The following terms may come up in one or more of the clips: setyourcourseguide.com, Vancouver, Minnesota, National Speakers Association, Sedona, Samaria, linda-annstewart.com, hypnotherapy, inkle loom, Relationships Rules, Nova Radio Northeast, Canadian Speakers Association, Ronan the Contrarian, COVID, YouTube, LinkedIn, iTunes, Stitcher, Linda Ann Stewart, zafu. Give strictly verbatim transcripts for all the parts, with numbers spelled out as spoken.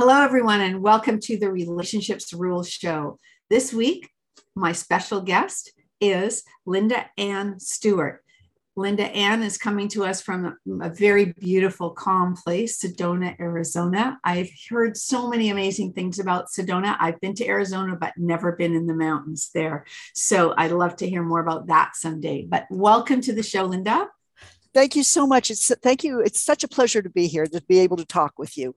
Hello, everyone, and welcome to the Relationships Rule show. This week, my special guest is Linda Ann Stewart. Linda Ann is coming to us from a very beautiful, calm place, Sedona, Arizona. I've heard so many amazing things about Sedona. I've been to Arizona, but never been in the mountains there. So I'd love to hear more about that someday. But welcome to the show, Linda. Thank you so much. It's, thank you. It's such a pleasure to be here, to be able to talk with you.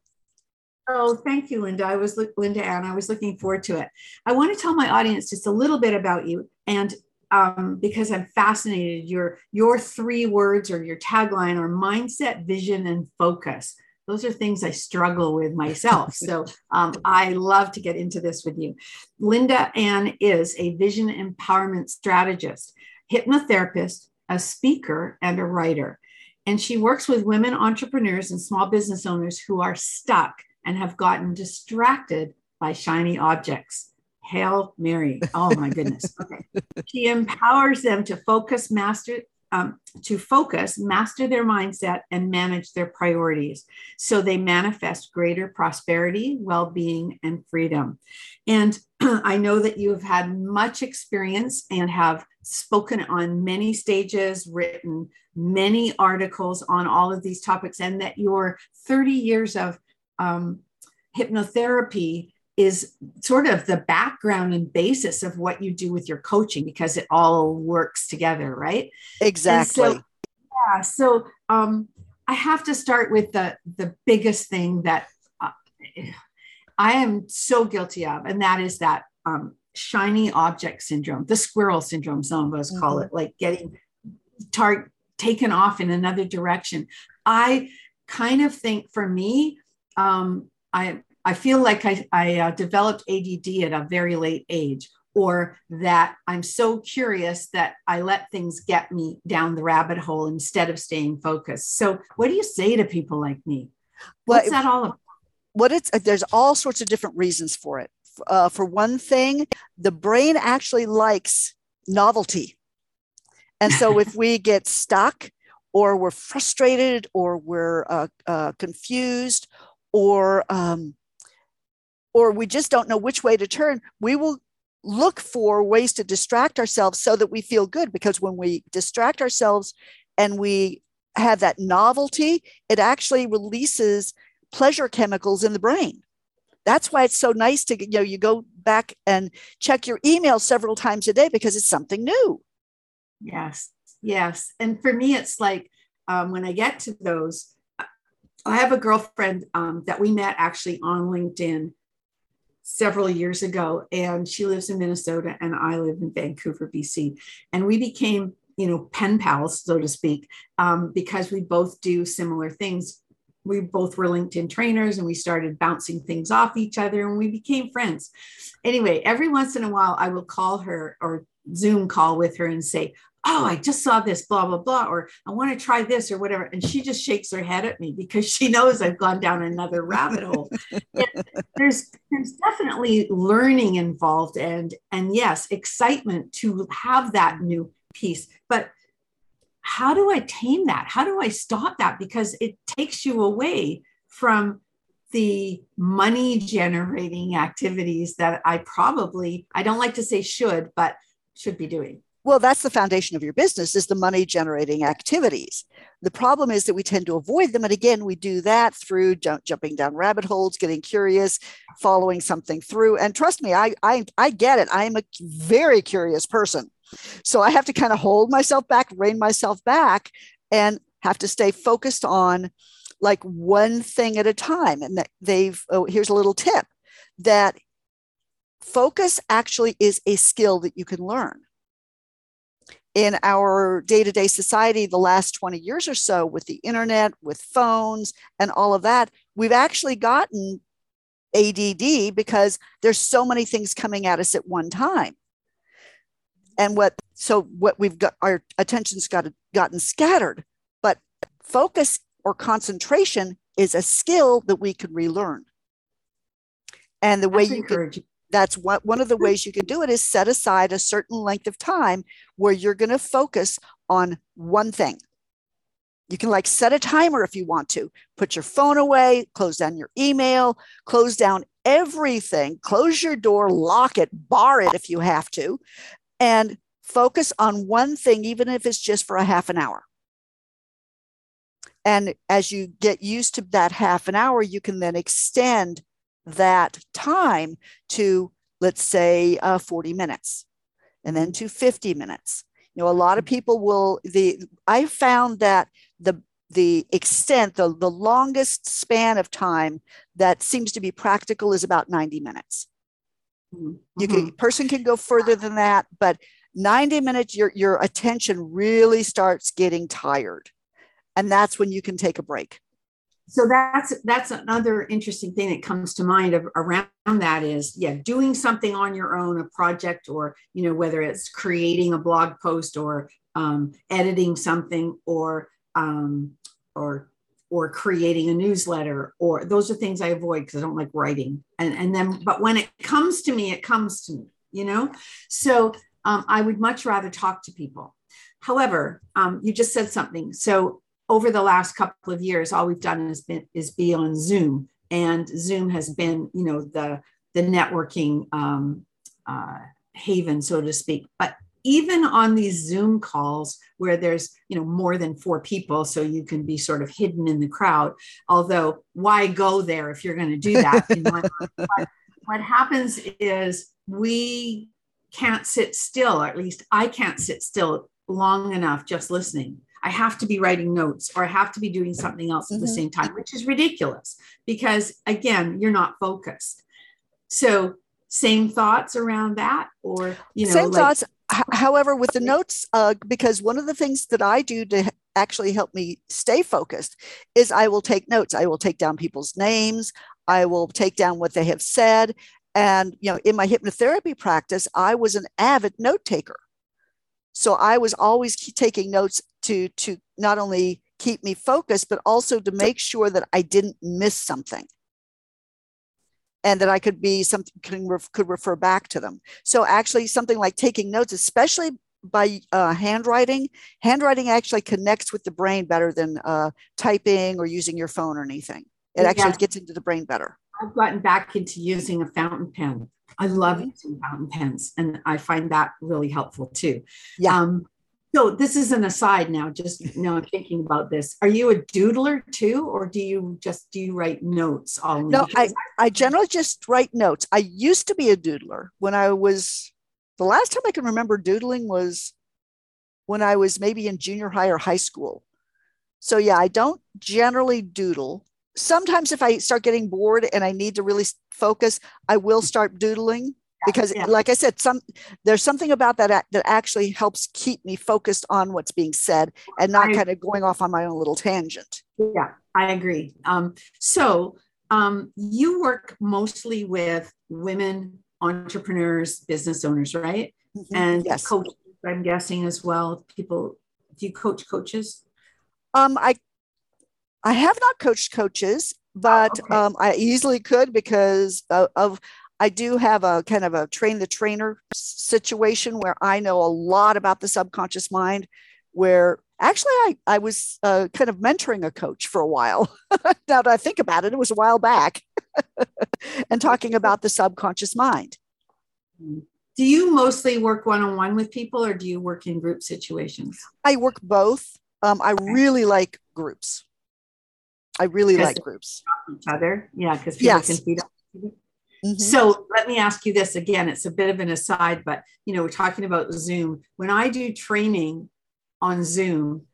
Oh, thank you, Linda. I was Linda Ann. I was looking forward to it. I want to tell my audience just a little bit about you, and Um, because I'm fascinated, your your three words or your tagline are mindset, vision, and focus. Those are things I struggle with myself. So um, I love to get into this with you. Linda Ann is a vision empowerment strategist, hypnotherapist, a speaker, and a writer. And she works with women entrepreneurs and small business owners who are stuck and have gotten distracted by shiny objects. Hail Mary. Oh my goodness. Okay. She empowers them to focus, master, um, to focus, master their mindset and manage their priorities. So they manifest greater prosperity, well-being, and freedom. And I know that you have had much experience and have spoken on many stages, written many articles on all of these topics, and that your thirty years of um, hypnotherapy is sort of the background and basis of what you do with your coaching, because it all works together, right? Exactly. And so, yeah. So um, I have to start with the the biggest thing that uh, I am so guilty of, and that is that um, shiny object syndrome, the squirrel syndrome, some of us mm-hmm. call it, like getting tar- taken off in another direction. I kind of think for me, um, I I feel like I, I uh, developed A D D at a very late age, or that I'm so curious that I let things get me down the rabbit hole instead of staying focused. So what do you say to people like me? What's well, that all about? What it's, there's all sorts of different reasons for it. Uh, for one thing, the brain actually likes novelty. And so if we get stuck, or we're frustrated, or we're uh, uh, confused, or um, or we just don't know which way to turn, we will look for ways to distract ourselves so that we feel good. Because when we distract ourselves and we have that novelty, it actually releases pleasure chemicals in the brain. That's why it's so nice to, you know, you go back and check your email several times a day, because it's something new. Yes, yes. And for me, it's like um, when I get to those, I have a girlfriend um, that we met actually on LinkedIn several years ago, and she lives in Minnesota and I live in Vancouver, B C, and we became, you know, pen pals, so to speak, um, because we both do similar things. We both were LinkedIn trainers, and we started bouncing things off each other, and we became friends. Anyway, every once in a while I will call her or Zoom call with her and say, oh, I just saw this, blah, blah, blah, or I want to try this or whatever. And she just shakes her head at me because she knows I've gone down another rabbit hole. there's, there's definitely learning involved, and, and yes, excitement to have that new piece. But how do I tame that? How do I stop that? Because it takes you away from the money generating activities that I probably, I don't like to say should, but should be doing. Well, that's the foundation of your business, is the money generating activities. The problem is that we tend to avoid them. And again, we do that through j- jumping down rabbit holes, getting curious, following something through. And trust me, I, I, I get it. I am a very curious person. So I have to kind of hold myself back, rein myself back, and have to stay focused on like one thing at a time. And they've, oh, here's a little tip, that focus actually is a skill that you can learn. in our day-to-day society the last twenty years or so with the internet, with phones and all of that, we've actually gotten A D D because there's so many things coming at us at one time. And what, so what we've got, our attention's got gotten scattered, but focus or concentration is a skill that we can relearn. And the way you can, that's what, one of the ways you can do it is set aside a certain length of time where you're going to focus on one thing. You can like set a timer if you want to, put your phone away, close down your email, close down everything, close your door, lock it, bar it if you have to, and focus on one thing, even if it's just for a half an hour. And as you get used to that half an hour, you can then extend that time to, let's say, uh, forty minutes, and then to fifty minutes. You know, a lot of people will, the, I found that the, the extent, the, the longest span of time that seems to be practical is about ninety minutes. Mm-hmm. You can, person can go further than that, but ninety minutes, your, your attention really starts getting tired. And that's when you can take a break. So that's that's another interesting thing that comes to mind of, around that is, yeah, doing something on your own, a project, or, you know, whether it's creating a blog post or um, editing something or um, or or creating a newsletter, or those are things I avoid because I don't like writing. And and then, but when it comes to me, it comes to me, you know, so um, I would much rather talk to people. However, um, you just said something. So over the last couple of years, all we've done is been is be on Zoom, and Zoom has been, you know, the the networking um, uh, haven, so to speak. But even on these Zoom calls where there's, you know, more than four people, so you can be sort of hidden in the crowd. Although, why go there if you're going to do that? In my mind. But what happens is we can't sit still. Or at least I can't sit still long enough just listening. I have to be writing notes, or I have to be doing something else mm-hmm. at the same time, which is ridiculous because, again, you're not focused. So same thoughts around that, or, you know, same like- thoughts. H- however, with the notes, uh, because one of the things that I do to actually help me stay focused is I will take notes. I will take down people's names. I will take down what they have said. And, you know, in my hypnotherapy practice, I was an avid note taker. So I was always taking notes to, to not only keep me focused, but also to make sure that I didn't miss something and that I could be something, could refer back to them. So actually something like taking notes, especially by uh, handwriting, handwriting actually connects with the brain better than uh, typing or using your phone or anything. It actually yeah. gets into the brain better. I've gotten back into using a fountain pen. I love using fountain pens, and I find that really helpful too. Yeah. Um, so this is an aside now, just you now I'm thinking about this. Are you a doodler too? Or do you just, do you write notes? All no, I, I generally just write notes. I used to be a doodler when I was, the last time I can remember doodling was when I was maybe in junior high or high school. So yeah, I don't generally doodle. Sometimes if I start getting bored and I need to really focus, I will start doodling because yeah, yeah. like I said, some there's something about that that actually helps keep me focused on what's being said and not I, kind of going off on my own little tangent. Yeah, I agree. Um, so um, you work mostly with women, entrepreneurs, business owners, right? Mm-hmm. And yes. coaches, I'm guessing as well. People, do you coach coaches? Um, I I have not coached coaches, but oh, okay. um, I easily could because of, of, I do have a kind of a train the trainer situation where I know a lot about the subconscious mind, where actually I, I was uh, kind of mentoring a coach for a while. Now that I think about it, it was a while back and talking about the subconscious mind. Do you mostly work one-on-one with people, or do you work in group situations? I work both. Um, I okay. really like groups. I really like groups. Each other. Yeah, because people yes. can feed off each other. Mm-hmm. So let me ask you this again. It's a bit of an aside, but you know, we're talking about Zoom. When I do training on Zoom,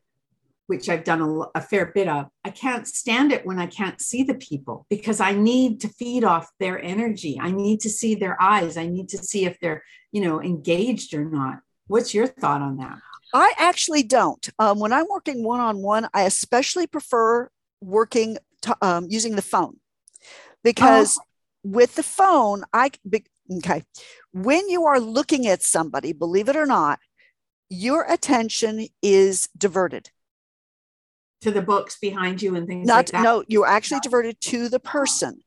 which I've done a, a fair bit of, I can't stand it when I can't see the people because I need to feed off their energy. I need to see their eyes. I need to see if they're, you know, engaged or not. What's your thought on that? I actually don't. Um, when I'm working one-on-one, I especially prefer working t- um, using the phone, because oh. with the phone, I be, okay. When you are looking at somebody, believe it or not, your attention is diverted to the books behind you and things not, like that. No, you're actually diverted to the person.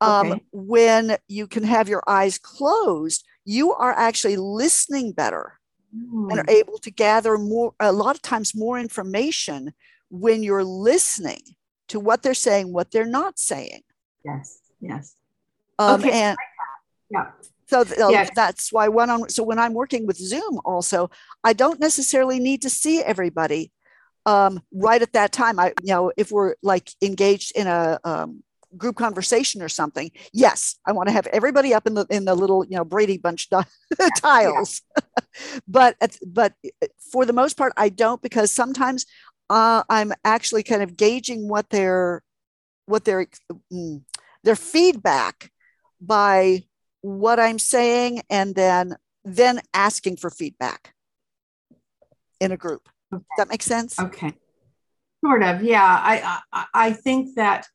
Um, okay. When you can have your eyes closed, you are actually listening better mm. and are able to gather more, a lot of times more information when you're listening to what they're saying, what they're not saying. Yes. Yes. Um, okay. And yeah. So th- yes. that's why when I'm, so when I'm working with Zoom also, I don't necessarily need to see everybody um, right at that time. I, you know, if we're like engaged in a, um, group conversation or something. Yes. I want to have everybody up in the, in the little, you know, Brady Bunch di- yeah, tiles, yeah. but, but for the most part, I don't, because sometimes uh, I'm actually kind of gauging what their, what their, mm, their feedback by what I'm saying. And then, then asking for feedback in a group. Okay. Does that make sense? Okay. Sort of. Yeah. I, I, I think that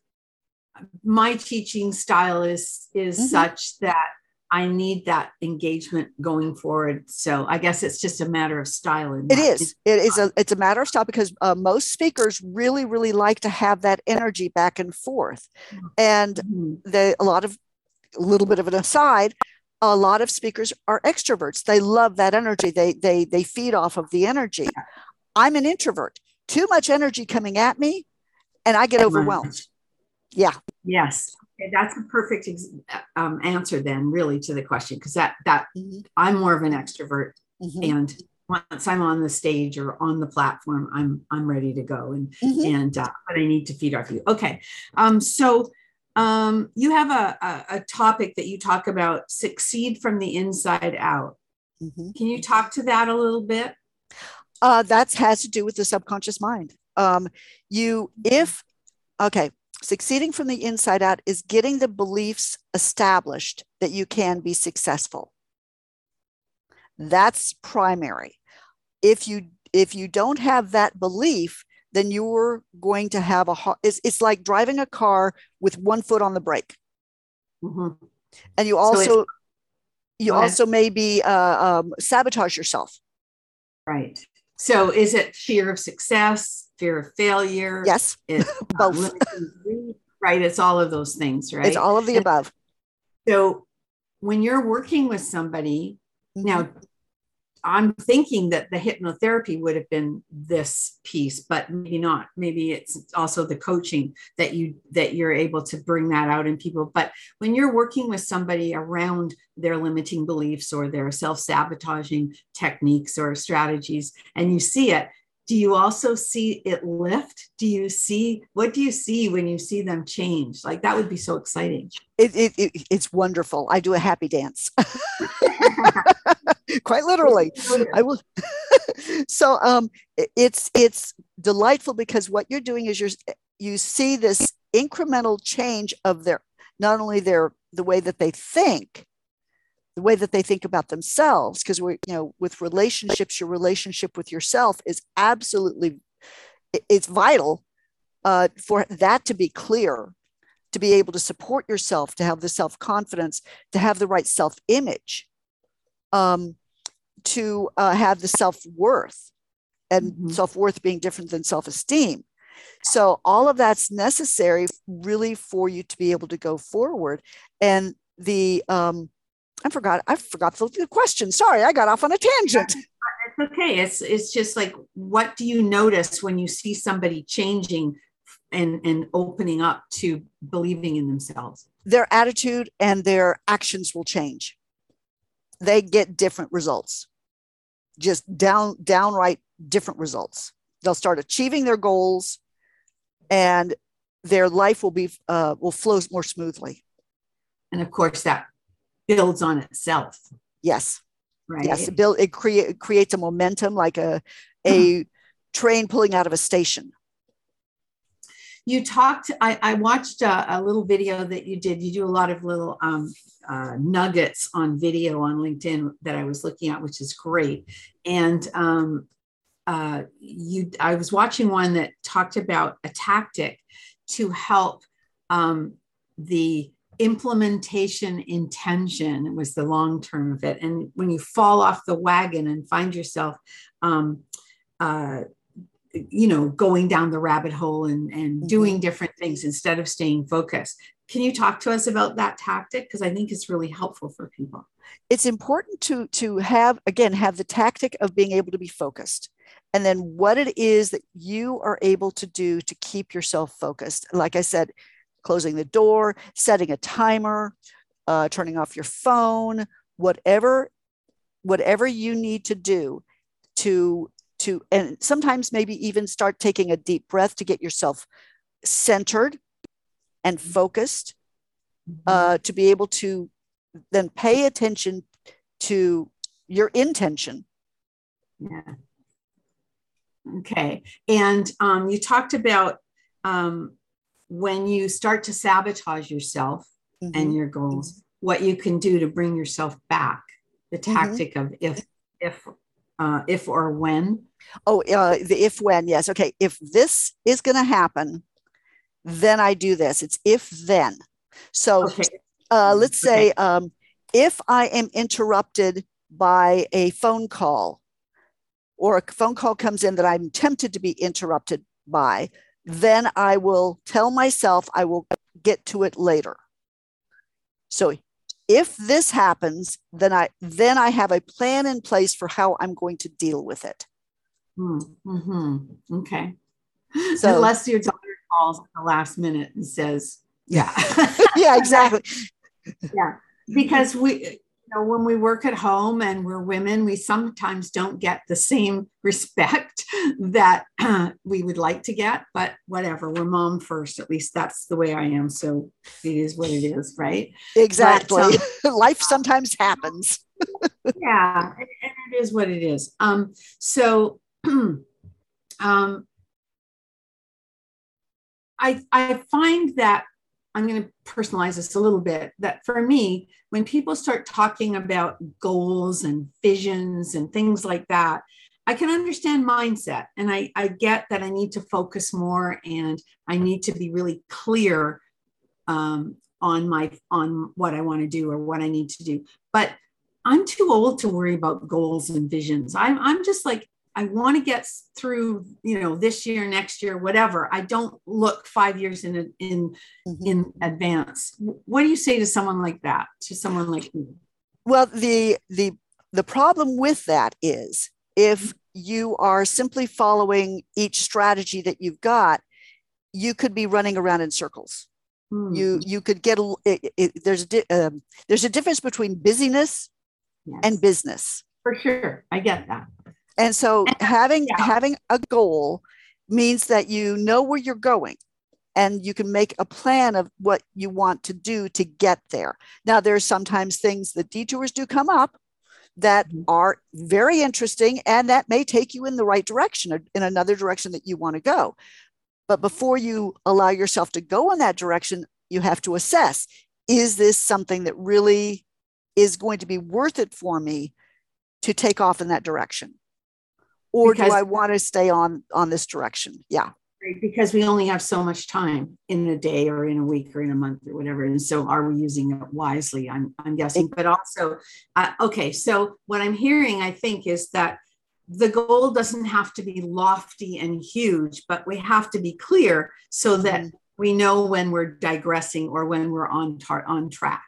my teaching style is is mm-hmm. such that I need that engagement going forward. So I guess it's just a matter of style. And it is. It is a. It's a matter of style, because uh, most speakers really, really like to have that energy back and forth. And mm-hmm. they a lot of a little bit of an aside. A lot of speakers are extroverts. They love that energy. They they they feed off of the energy. Yeah. I'm an introvert. Too much energy coming at me, and I get overwhelmed. Yeah. Yes. Okay, that's a perfect ex- um, answer then, really, to the question, because that that mm-hmm. I'm more of an extrovert, mm-hmm. and once I'm on the stage or on the platform, I'm I'm ready to go, and mm-hmm. and uh, but I need to feed off you. Okay. Um. So, um, you have a, a a topic that you talk about: succeed from the inside out. Mm-hmm. Can you talk to that a little bit? Uh, that has to do with the subconscious mind. Um, you if okay. Succeeding from the inside out is getting the beliefs established that you can be successful. That's primary. If you if you don't have that belief, then you're going to have a hard, it's, it's like driving a car with one foot on the brake. Mm-hmm. And you also so you also maybe uh, um, sabotage yourself. Right. So is it fear of success? Fear of failure? Yes, it's, both. Uh, right, it's all of those things, right? It's all of the and above. So when you're working with somebody, mm-hmm. now I'm thinking that the hypnotherapy would have been this piece, but maybe not. Maybe it's also the coaching that you that you're able to bring that out in people. But when you're working with somebody around their limiting beliefs or their self-sabotaging techniques or strategies, and you see it, do you also see it lift? Do you see, what do you see when you see them change? Like, that would be so exciting. It, it, it, it's wonderful. I do a happy dance. Quite literally. I will. So um, it's, it's delightful, because what you're doing is you're, you see this incremental change of their, not only their, the way that they think, the way that they think about themselves, because we, you know, with relationships, your relationship with yourself is absolutely, it's vital uh, for that to be clear, to be able to support yourself, to have the self-confidence, to have the right self-image, um, to uh, have the self-worth, and mm-hmm. self-worth being different than self-esteem. So all of that's necessary really for you to be able to go forward. And the, um, I forgot. I forgot the question. Sorry, I got off on a tangent. It's okay. It's it's just like, what do you notice when you see somebody changing and, and opening up to believing in themselves? Their attitude and their actions will change. They get different results. Just down downright different results. They'll start achieving their goals, and their life will be uh, will flow more smoothly. And of course, that builds on itself. Yes. Right. Yes. It build, it, crea- it creates a momentum, like a, a train pulling out of a station. You talked, I, I watched a, a little video that you did. You do a lot of little um, uh, nuggets on video on LinkedIn that I was looking at, which is great. And um, uh, you, I was watching one that talked about a tactic to help um, the implementation intention was the long term of it. And when you fall off the wagon and find yourself, um, uh, you know, going down the rabbit hole and, and doing different things instead of staying focused. Can you talk to us about that tactic? Because I think it's really helpful for people. It's important to, to have, again, have the tactic of being able to be focused. And then what it is that you are able to do to keep yourself focused. Like I said, closing the door, setting a timer, uh, turning off your phone, whatever, whatever you need to do to to, and sometimes maybe even start taking a deep breath to get yourself centered and focused, uh, to be able to then pay attention to your intention. Yeah. Okay. And um, you talked about um, when you start to sabotage yourself mm-hmm. and your goals, what you can do to bring yourself back, the tactic mm-hmm. of if, if, Uh, if or when? Oh, uh, the if, when, yes. Okay, if this is going to happen, then I do this. It's if, then. So okay. uh, let's say okay. um, if I am interrupted by a phone call, or a phone call comes in that I'm tempted to be interrupted by, then I will tell myself I will get to it later. So if this happens, then I then I have a plan in place for how I'm going to deal with it. Mm-hmm. Okay. So, unless your daughter calls at the last minute and says, "Yeah, yeah, exactly." Yeah, because we, you know, when we work at home and we're women, we sometimes don't get the same respect that uh, we would like to get. But whatever, we're mom first. At least that's the way I am. So it is what it is, right? Exactly. But, um, life sometimes happens. Yeah, and, and it is what it is. Um, so, um, I I find that. I'm going to personalize this a little bit, that for me, when people start talking about goals and visions and things like that, I can understand mindset. And I, I get that I need to focus more and I need to be really clear um, on my, on what I want to do or what I need to do. But I'm too old to worry about goals and visions. I'm, I'm just like, I want to get through, you know, this year, next year, whatever. I don't look five years in in mm-hmm. in advance. What do you say to someone like that? To someone like me? Well, the the the problem with that is if you are simply following each strategy that you've got, you could be running around in circles. Mm. You you could get a, it, it, there's a, um, there's a difference between busyness yes. and business. For sure, I get that. And so having yeah. having a goal means that you know where you're going and you can make a plan of what you want to do to get there. Now, there's sometimes things that detours do come up that are very interesting and that may take you in the right direction or in another direction that you want to go. But before you allow yourself to go in that direction, you have to assess, is this something that really is going to be worth it for me to take off in that direction? Or because, do I want to stay on, on this direction? Yeah. Right, because we only have so much time in a day or in a week or in a month or whatever. And so are we using it wisely? I'm I'm guessing. But also, uh, okay, so what I'm hearing, I think, is that the goal doesn't have to be lofty and huge, but we have to be clear so that we know when we're digressing or when we're on tar- on track.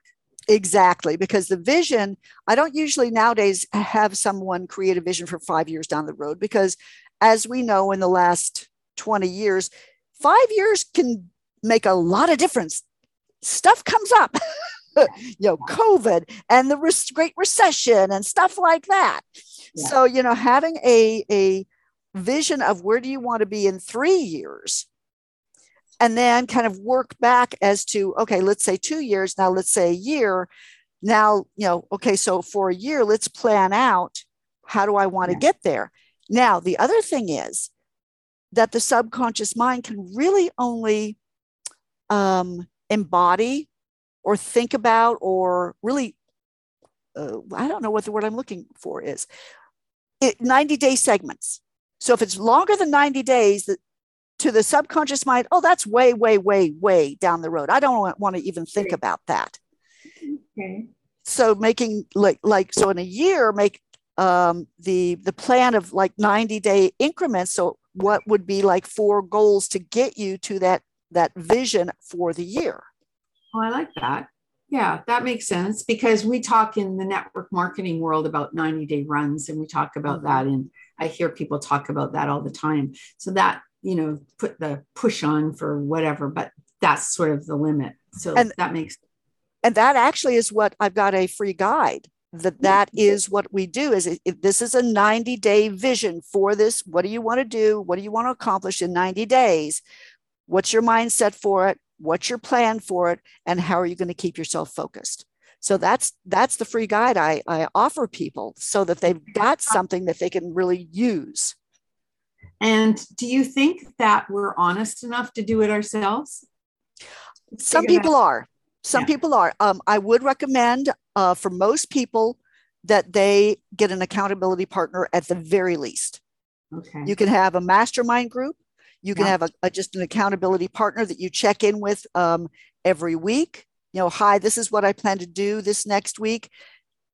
Exactly. Because the vision, I don't usually nowadays have someone create a vision for five years down the road, because as we know, in the last twenty years, five years can make a lot of difference. Stuff comes up, you know, COVID and the re- Great Recession and stuff like that. Yeah. So, you know, having a, a vision of where do you want to be in three years and then kind of work back as to, okay, let's say two years. Now let's say a year. Now, you know, okay, so for a year, let's plan out how do I want to yeah. get there? Now, the other thing is that the subconscious mind can really only um, embody or think about or really, uh, I don't know what the word I'm looking for is, it, ninety day segments. So if it's longer than ninety days, the, to the subconscious mind, oh, that's way, way, way, way down the road. I don't want to even think about that. Okay. So making like, like, so in a year, make um, the, the plan of like ninety day increments. So what would be like four goals to get you to that, that vision for the year? Oh, I like that. Yeah, that makes sense, because we talk in the network marketing world about ninety day runs, and we talk about that. And I hear people talk about that all the time. So that, you know, put the push on for whatever, but that's sort of the limit. So and, that makes sense. And that actually is what I've got a free guide that that is what we do is if this is a ninety day vision for this. What do you want to do? What do you want to accomplish in ninety days? What's your mindset for it? What's your plan for it? And how are you going to keep yourself focused? So that's, that's the free guide I, I offer people so that they've got something that they can really use. And do you think that we're honest enough to do it ourselves? Some people are. Some yeah. people are. Um, I would recommend uh, for most people that they get an accountability partner at the very least. Okay. You can have a mastermind group. You can yeah. have a, a, just an accountability partner that you check in with um, every week. You know, hi, this is what I plan to do this next week.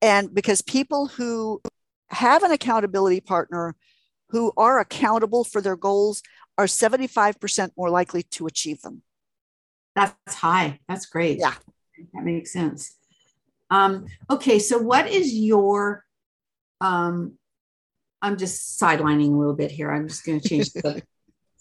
And because people who have an accountability partner who are accountable for their goals are seventy-five percent more likely to achieve them. That's high. That's great. Yeah. That makes sense. Um, okay. So what is your, um, I'm just sidelining a little bit here. I'm just going to change the subject.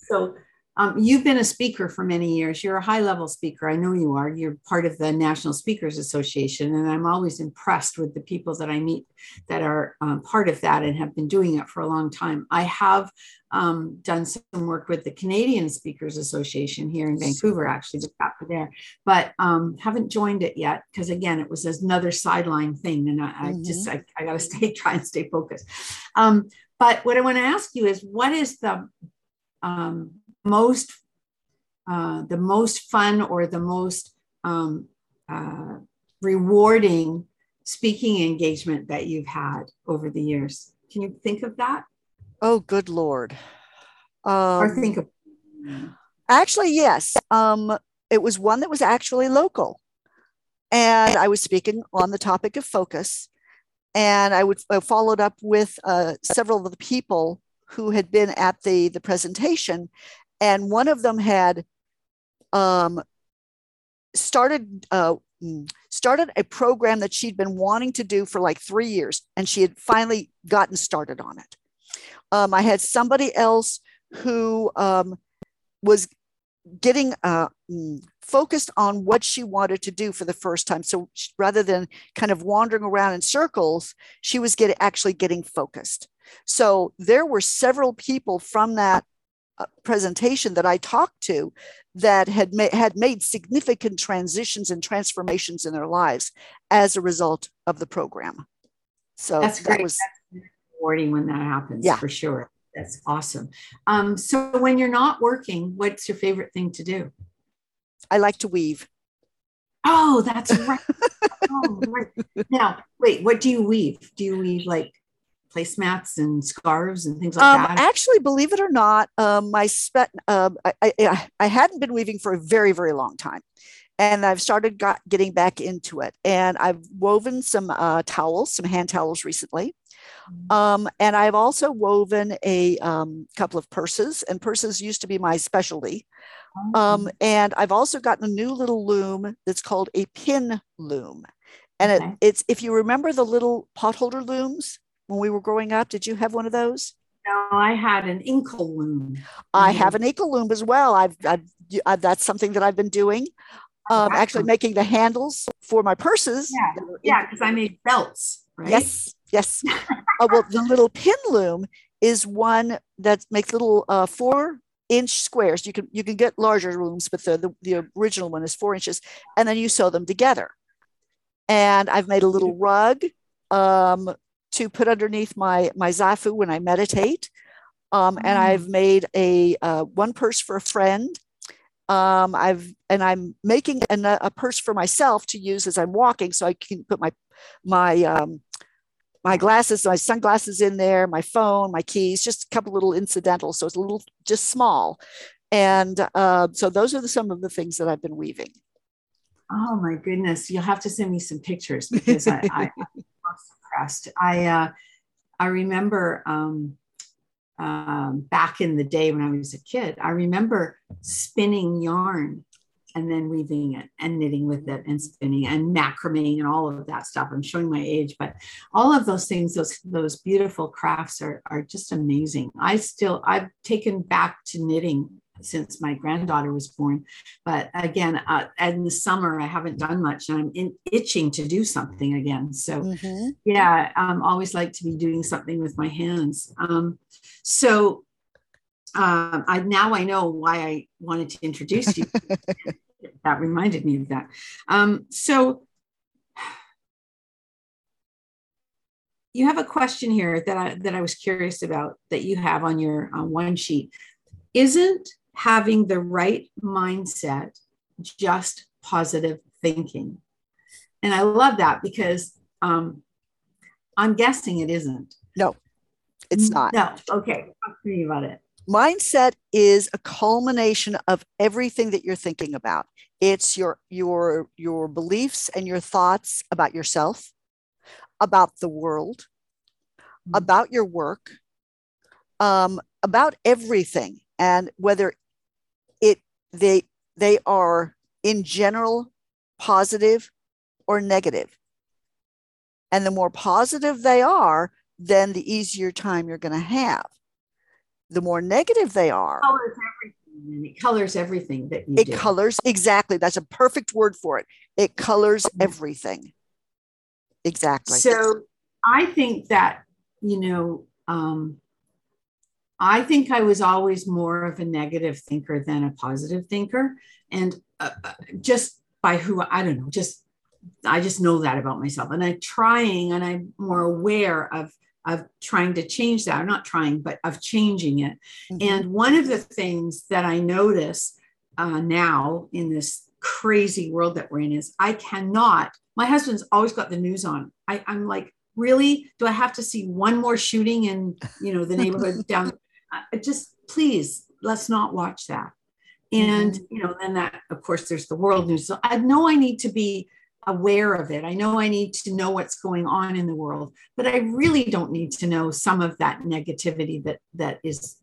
So um, you've been a speaker for many years. You're a high level speaker. I know you are. You're part of the National Speakers Association. And I'm always impressed with the people that I meet that are um, part of that and have been doing it for a long time. I have um, done some work with the Canadian Speakers Association here in Vancouver, actually, just after there, but um, haven't joined it yet. Because again, it was another sideline thing. And I, mm-hmm. I just, I, I got to stay, try and stay focused. Um, but what I want to ask you is what is the um, most, uh, the most fun or the most, um, uh, rewarding speaking engagement that you've had over the years? Can you think of that? Oh, good Lord. Um, or think of actually, yes. Um, it was one that was actually local, and I was speaking on the topic of focus, and I would I followed up with, uh, several of the people who had been at the, the presentation. And one of them had um, started uh, started a program that she'd been wanting to do for like three years. And she had finally gotten started on it. Um, I had somebody else who um, was getting uh, focused on what she wanted to do for the first time. So she, rather than kind of wandering around in circles, she was get, actually getting focused. So there were several people from that uh, presentation that I talked to that had, ma- had made significant transitions and transformations in their lives as a result of the program. So that's that great. was that's rewarding when that happens, yeah. for sure. That's awesome. Um, so when you're not working, what's your favorite thing to do? I like to weave. Oh, that's right. oh, right. Now, wait, what do you weave? Do you weave like placemats and scarves and things like um, that? Actually, believe it or not, um, my spe- um, I, I, I hadn't been weaving for a very, very long time. And I've started got, getting back into it. And I've woven some uh, towels, some hand towels recently. Mm-hmm. Um, and I've also woven a um, couple of purses. And purses used to be my specialty. Mm-hmm. Um, and I've also gotten a new little loom that's called a pin loom. And okay. it, it's, if you remember the little potholder looms, when we were growing up, did you have one of those? No, I had an inkle loom. I have an inkle loom as well. I've, I've, I've that's something that I've been doing. Um, wow. Actually, making the handles for my purses. Yeah, yeah, because I made belts. Right? Yes, yes. uh, well, the little pin loom is one that makes little uh, four-inch squares. You can you can get larger looms, but the, the the original one is four inches, and then you sew them together. And I've made a little rug. Um, to put underneath my, my zafu when I meditate. Um, and I've made a, uh, one purse for a friend. Um, I've, and I'm making an, a purse for myself to use as I'm walking. So I can put my, my, um, my glasses, my sunglasses in there, my phone, my keys, just a couple little incidentals. So it's a little, just small. And uh, so those are the, some of the things that I've been weaving. Oh my goodness. You'll have to send me some pictures because I, I, I'm impressed. I, uh, I remember um, um, back in the day when I was a kid, I remember spinning yarn and then weaving it and knitting with it and spinning and macrameing and all of that stuff. I'm showing my age, but all of those things, those, those beautiful crafts are, are just amazing. I still, I've taken back to knitting since my granddaughter was born. But again, uh, in the summer, I haven't done much and I'm in, itching to do something again. So mm-hmm. yeah, I um, always like to be doing something with my hands. Um, so uh, I now I know why I wanted to introduce you. That reminded me of that. Um, so you have a question here that I, that I was curious about that you have on your on one sheet. Isn't having the right mindset just positive thinking? And I love that because um, I'm guessing it isn't. No, it's not. No. Okay. Talk to me about it. Mindset is a culmination of everything that you're thinking about. It's your, your, your beliefs and your thoughts about yourself, about the world, mm-hmm. about your work, um, about everything. And whether it they they are in general positive or negative. And the more positive they are, then the easier time you're going to have. The more negative they are. It colors everything. It colors everything that you do. It colors, exactly. That's a perfect word for it. It colors everything. Exactly. So I think that, you know, um, I think I was always more of a negative thinker than a positive thinker. And uh, just by who, I don't know, just, I just know that about myself. And I'm trying, and I'm more aware of, of trying to change that. I'm not trying, but of changing it. Mm-hmm. And one of the things that I notice uh, now in this crazy world that we're in is I cannot, my husband's always got the news on. I, I'm like, really? Do I have to see one more shooting in, you know, the neighborhood down? Uh, just please, let's not watch that. And, you know, then that, of course, there's the world news. So I know I need to be aware of it. I know I need to know what's going on in the world, but I really don't need to know some of that negativity that that is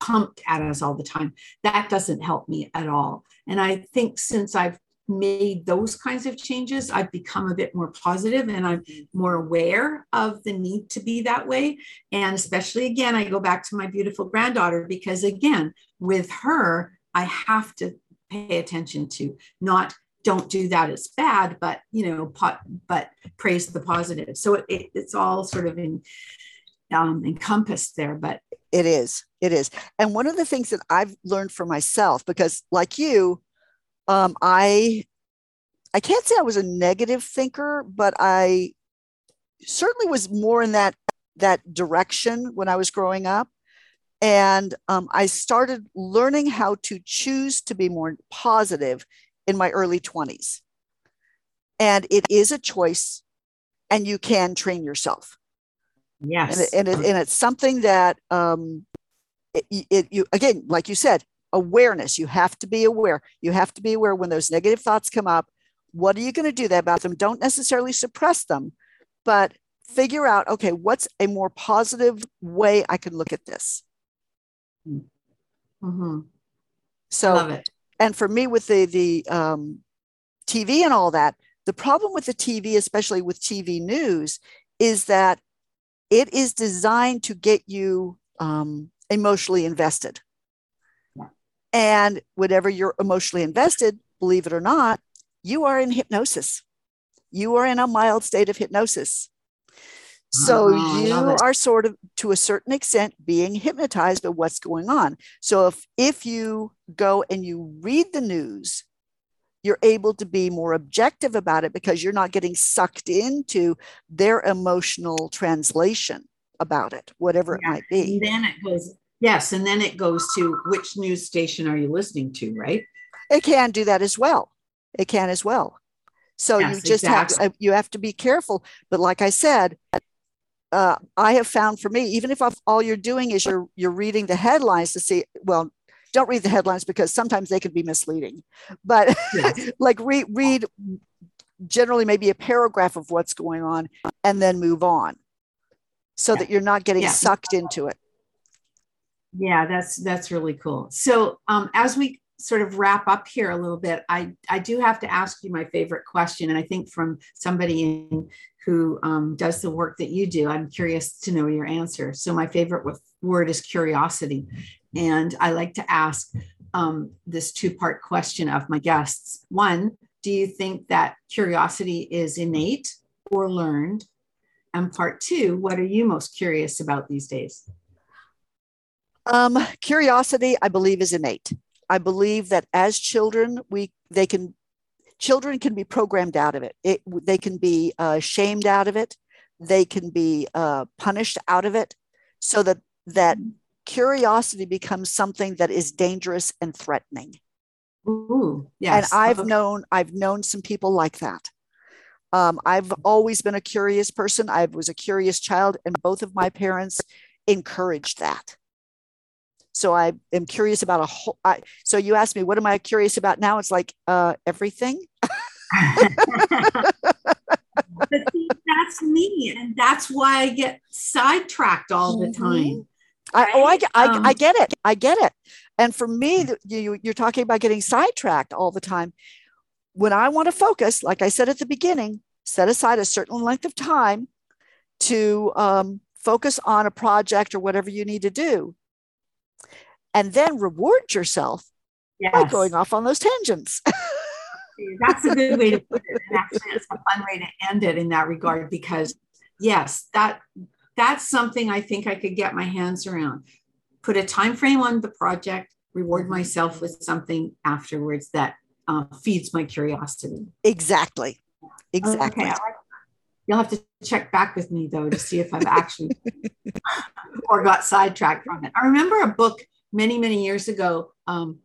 pumped at us all the time. That doesn't help me at all. And I think since I've made those kinds of changes, I've become a bit more positive and I'm more aware of the need to be that way. And especially again, I go back to my beautiful granddaughter, because again, with her, I have to pay attention to not don't do that, it's bad, but, you know, pot, but praise the positive. So it, it, it's all sort of in, um, encompassed there, but it is, it is. And one of the things that I've learned for myself, because like you, Um, I, I can't say I was a negative thinker, but I certainly was more in that, that direction when I was growing up. And um, I started learning how to choose to be more positive in my early twenties. And it is a choice, and you can train yourself. Yes. And, and, it, and it's something that, um, it, it, you, again, like you said, awareness. You have to be aware. You have to be aware when those negative thoughts come up. What are you going to do about them? Don't necessarily suppress them, but figure out, okay, what's a more positive way I can look at this? Mm-hmm. So, love it. And for me with the, the um, T V and all that, the problem with the T V, especially with T V news, is that it is designed to get you um, emotionally invested. And whatever you're emotionally invested, believe it or not, you are in hypnosis. You are in a mild state of hypnosis. So oh, you are sort of, to a certain extent, being hypnotized by what's going on. So if, if you go and you read the news, you're able to be more objective about it because you're not getting sucked into their emotional translation about it, whatever yeah. it might be. And then it goes... Yes. And then it goes to which news station are you listening to, right? It can do that as well. It can as well. So yes, you just exactly. have to, you have to be careful. But like I said, uh, I have found for me, even if I've, all you're doing is you're you're reading the headlines to see, well, don't read the headlines because sometimes they can be misleading, but yes. like re- read generally maybe a paragraph of what's going on and then move on so yeah. that you're not getting yeah. sucked into it. Yeah, that's that's really cool. So um, as we sort of wrap up here a little bit, I, I do have to ask you my favorite question. And I think from somebody in, who um, does the work that you do, I'm curious to know your answer. So my favorite word is curiosity. And I like to ask um, this two-part question of my guests. One, do you think that curiosity is innate or learned? And part two, what are you most curious about these days? Um, curiosity, I believe, is innate. I believe that as children, we they can children can be programmed out of it. it they can be uh, shamed out of it. They can be uh, punished out of it. So that that curiosity becomes something that is dangerous and threatening. Ooh, yes. And I've known I've known some people like that. Um, I've always been a curious person. I was a curious child, and both of my parents encouraged that. So I am curious about a whole, I, so you asked me, what am I curious about now? It's like, uh, everything. But see, that's me. And that's why I get sidetracked all the time. Mm-hmm. Right? I, oh, I, I, um, I get it. I get it. And for me, you, you're talking about getting sidetracked all the time. When I want to focus, like I said at the beginning, set aside a certain length of time to um, focus on a project or whatever you need to do. And then reward yourself yes. by going off on those tangents. That's a good way to put it. And actually, it's a fun way to end it in that regard, because yes, that that's something I think I could get my hands around. Put a time frame on the project, reward myself with something afterwards that uh, feeds my curiosity. Exactly. Exactly. Okay. You'll have to check back with me, though, to see if I've actually or got sidetracked from it. I remember a book many, many years ago. Um,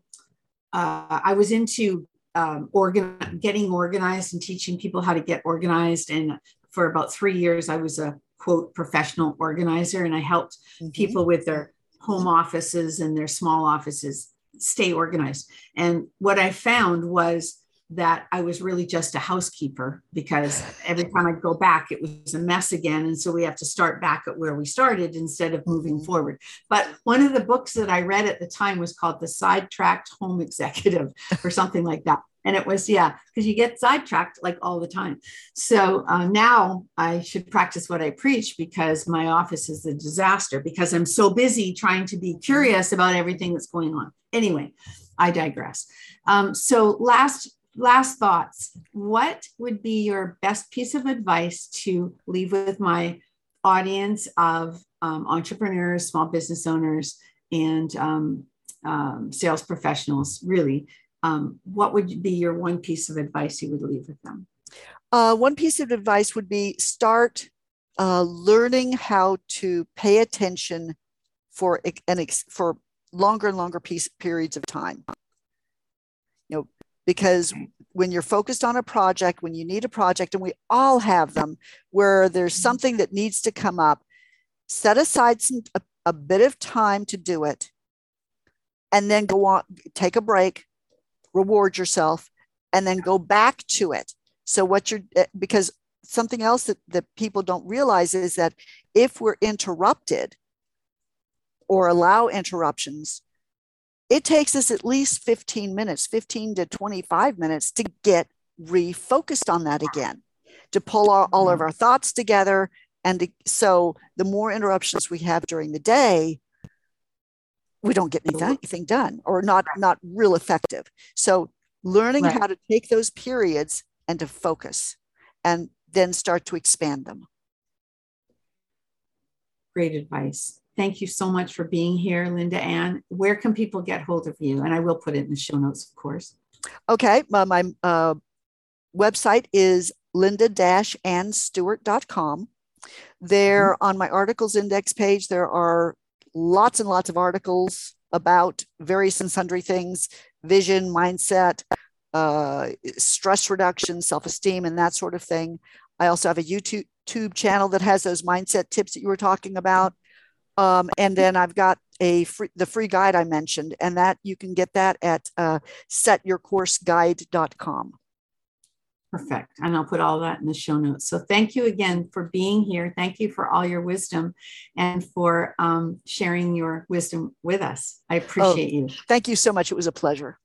uh, I was into um, organ- getting organized and teaching people how to get organized. And for about three years, I was a, quote, professional organizer. And I helped mm-hmm. people with their home offices and their small offices stay organized. And what I found was that I was really just a housekeeper, because every time I'd go back, it was a mess again. And so we have to start back at where we started instead of moving mm-hmm. forward. But one of the books that I read at the time was called The Sidetracked Home Executive or something like that. And it was, yeah, because you get sidetracked like all the time. So uh, now I should practice what I preach, because my office is a disaster because I'm so busy trying to be curious about everything that's going on. Anyway, I digress. Um, so last Last thoughts. What would be your best piece of advice to leave with my audience of um, entrepreneurs, small business owners, and um, um, sales professionals, really? Um, what would be your one piece of advice you would leave with them? Uh, one piece of advice would be start uh, learning how to pay attention for, an for longer and longer piece, periods of time. You know, because when you're focused on a project, when you need a project, and we all have them, where there's something that needs to come up, set aside some, a, a bit of time to do it, and then go on, take a break, reward yourself, and then go back to it. So what you're, because something else that, that people don't realize is that if we're interrupted or allow interruptions, it takes us at least fifteen minutes, fifteen to twenty-five minutes to get refocused on that again, to pull all, all of our thoughts together. And to, so the more interruptions we have during the day, we don't get anything done, or not, not real effective. So learning right. how to take those periods and to focus, and then start to expand them. Great advice. Thank you so much for being here, Linda Ann. Where can people get hold of you? And I will put it in the show notes, of course. Okay. My, my uh, website is linda dash ann stewart dot com. There mm-hmm. on my articles index page, there are lots and lots of articles about various and sundry things, vision, mindset, uh, stress reduction, self-esteem, and that sort of thing. I also have a YouTube channel that has those mindset tips that you were talking about. Um, and then I've got a free, the free guide I mentioned, and that you can get that at uh, set your course guide dot com. Perfect. And I'll put all that in the show notes. So thank you again for being here. Thank you for all your wisdom and for um, sharing your wisdom with us. I appreciate oh, you. Thank you so much. It was a pleasure.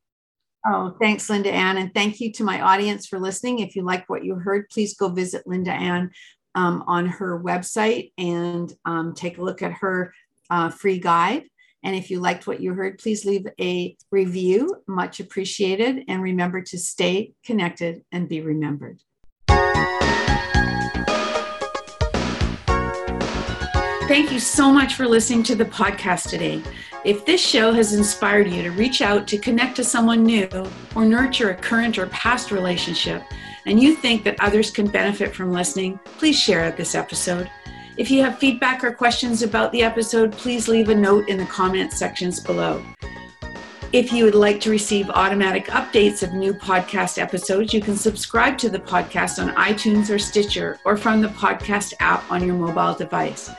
Oh, thanks, Linda Ann. And thank you to my audience for listening. If you like what you heard, please go visit Linda Ann um, on her website and um, take a look at her uh, free guide. And if you liked what you heard, please leave a review. Much appreciated. And remember to stay connected and be remembered. Thank you so much for listening to the podcast today. If this show has inspired you to reach out to connect to someone new or nurture a current or past relationship, and you think that others can benefit from listening, please share this episode. If you have feedback or questions about the episode, please leave a note in the comment sections below. If you would like to receive automatic updates of new podcast episodes, you can subscribe to the podcast on iTunes or Stitcher or from the podcast app on your mobile device.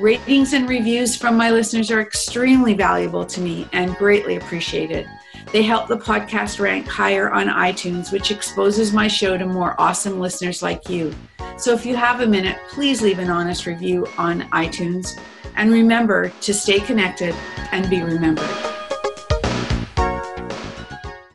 Ratings and reviews from my listeners are extremely valuable to me and greatly appreciated. They help the podcast rank higher on iTunes, which exposes my show to more awesome listeners like you. So if you have a minute, please leave an honest review on iTunes. And remember to stay connected and be remembered.